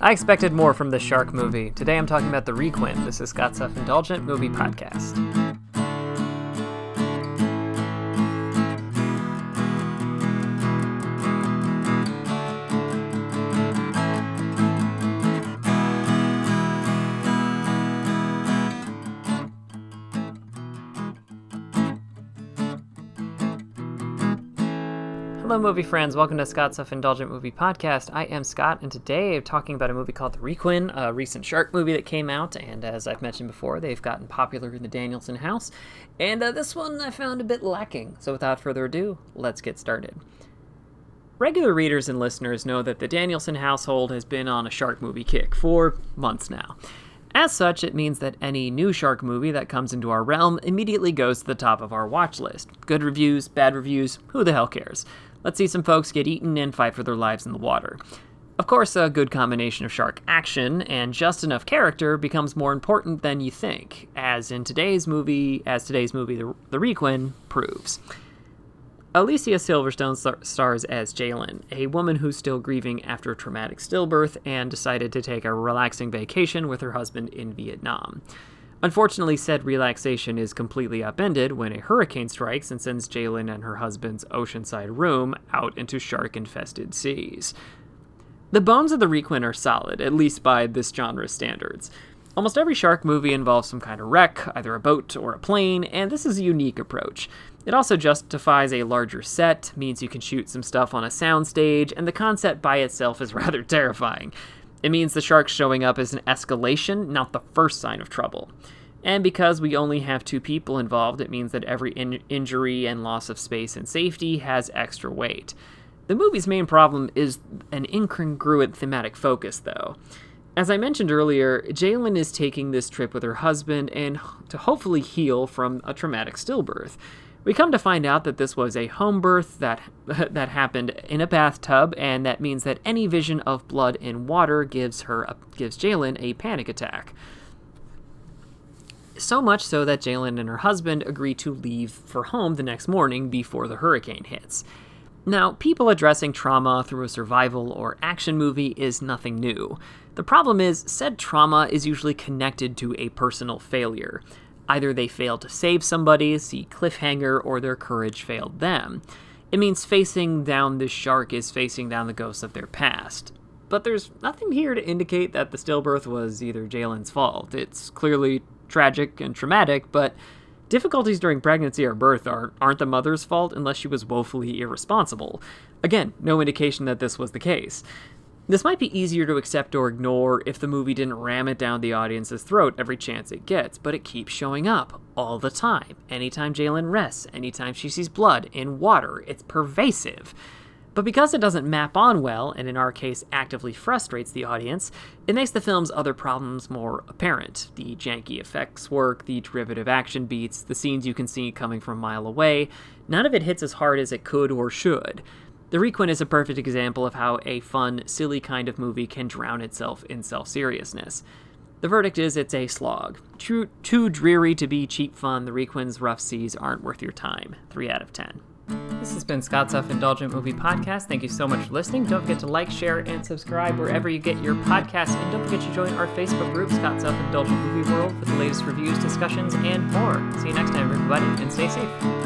I expected more from the shark movie. Today I'm talking about The Requin. This is Scott's Self-Indulgent Movie Podcast. Hello movie friends, welcome to Scott's Self-Indulgent Movie Podcast. I am Scott, and today I'm talking about a movie called The Requin, a recent shark movie that came out, and as I've mentioned before, they've gotten popular in the Danielson house, and this one I found a bit lacking. So without further ado, let's get started. Regular readers and listeners know that the Danielson household has been on a shark movie kick for months now. As such, it means that any new shark movie that comes into our realm immediately goes to the top of our watch list. Good reviews, bad reviews, who the hell cares? Let's see some folks get eaten and fight for their lives in the water. Of course, a good combination of shark action and just enough character becomes more important than you think, as today's movie, The Requin, proves. Alicia Silverstone stars as Jalen, a woman who's still grieving after a traumatic stillbirth and decided to take a relaxing vacation with her husband in Vietnam. Unfortunately, said relaxation is completely upended when a hurricane strikes and sends Jalen and her husband's oceanside room out into shark-infested seas. The bones of The Requin are solid, at least by this genre's standards. Almost every shark movie involves some kind of wreck, either a boat or a plane, and this is a unique approach. It also justifies a larger set, means you can shoot some stuff on a soundstage, and the concept by itself is rather terrifying. It means the shark showing up is an escalation, not the first sign of trouble. And because we only have two people involved, it means that every injury and loss of space and safety has extra weight. The movie's main problem is an incongruent thematic focus, though. As I mentioned earlier, Jalen is taking this trip with her husband and to hopefully heal from a traumatic stillbirth. We come to find out that this was a home birth that happened in a bathtub, and that means that any vision of blood in water gives Jalen a panic attack. So much so that Jalen and her husband agree to leave for home the next morning before the hurricane hits. Now, people addressing trauma through a survival or action movie is nothing new. The problem is, said trauma is usually connected to a personal failure. Either they failed to save somebody, see cliffhanger, or their courage failed them. It means facing down this shark is facing down the ghosts of their past. But there's nothing here to indicate that the stillbirth was either Jalen's fault. It's clearly tragic and traumatic, but difficulties during pregnancy or birth aren't the mother's fault unless she was woefully irresponsible. Again, no indication that this was the case. This might be easier to accept or ignore if the movie didn't ram it down the audience's throat every chance it gets, but it keeps showing up all the time. Anytime Jalen rests, anytime she sees blood in water, it's pervasive. But because it doesn't map on well, and in our case actively frustrates the audience, it makes the film's other problems more apparent. The janky effects work, the derivative action beats, the scenes you can see coming from a mile away, none of it hits as hard as it could or should. The Requin is a perfect example of how a fun, silly kind of movie can drown itself in self-seriousness. The verdict is it's a slog. Too dreary to be cheap fun, The Requin's rough seas aren't worth your time. 3 out of 10. This has been Scott's Self-Indulgent Movie Podcast. Thank you so much for listening. Don't forget to like, share, and subscribe wherever you get your podcasts. And don't forget to join our Facebook group, Scott's Self-Indulgent Movie World, for the latest reviews, discussions, and more. See you next time, everybody, and stay safe.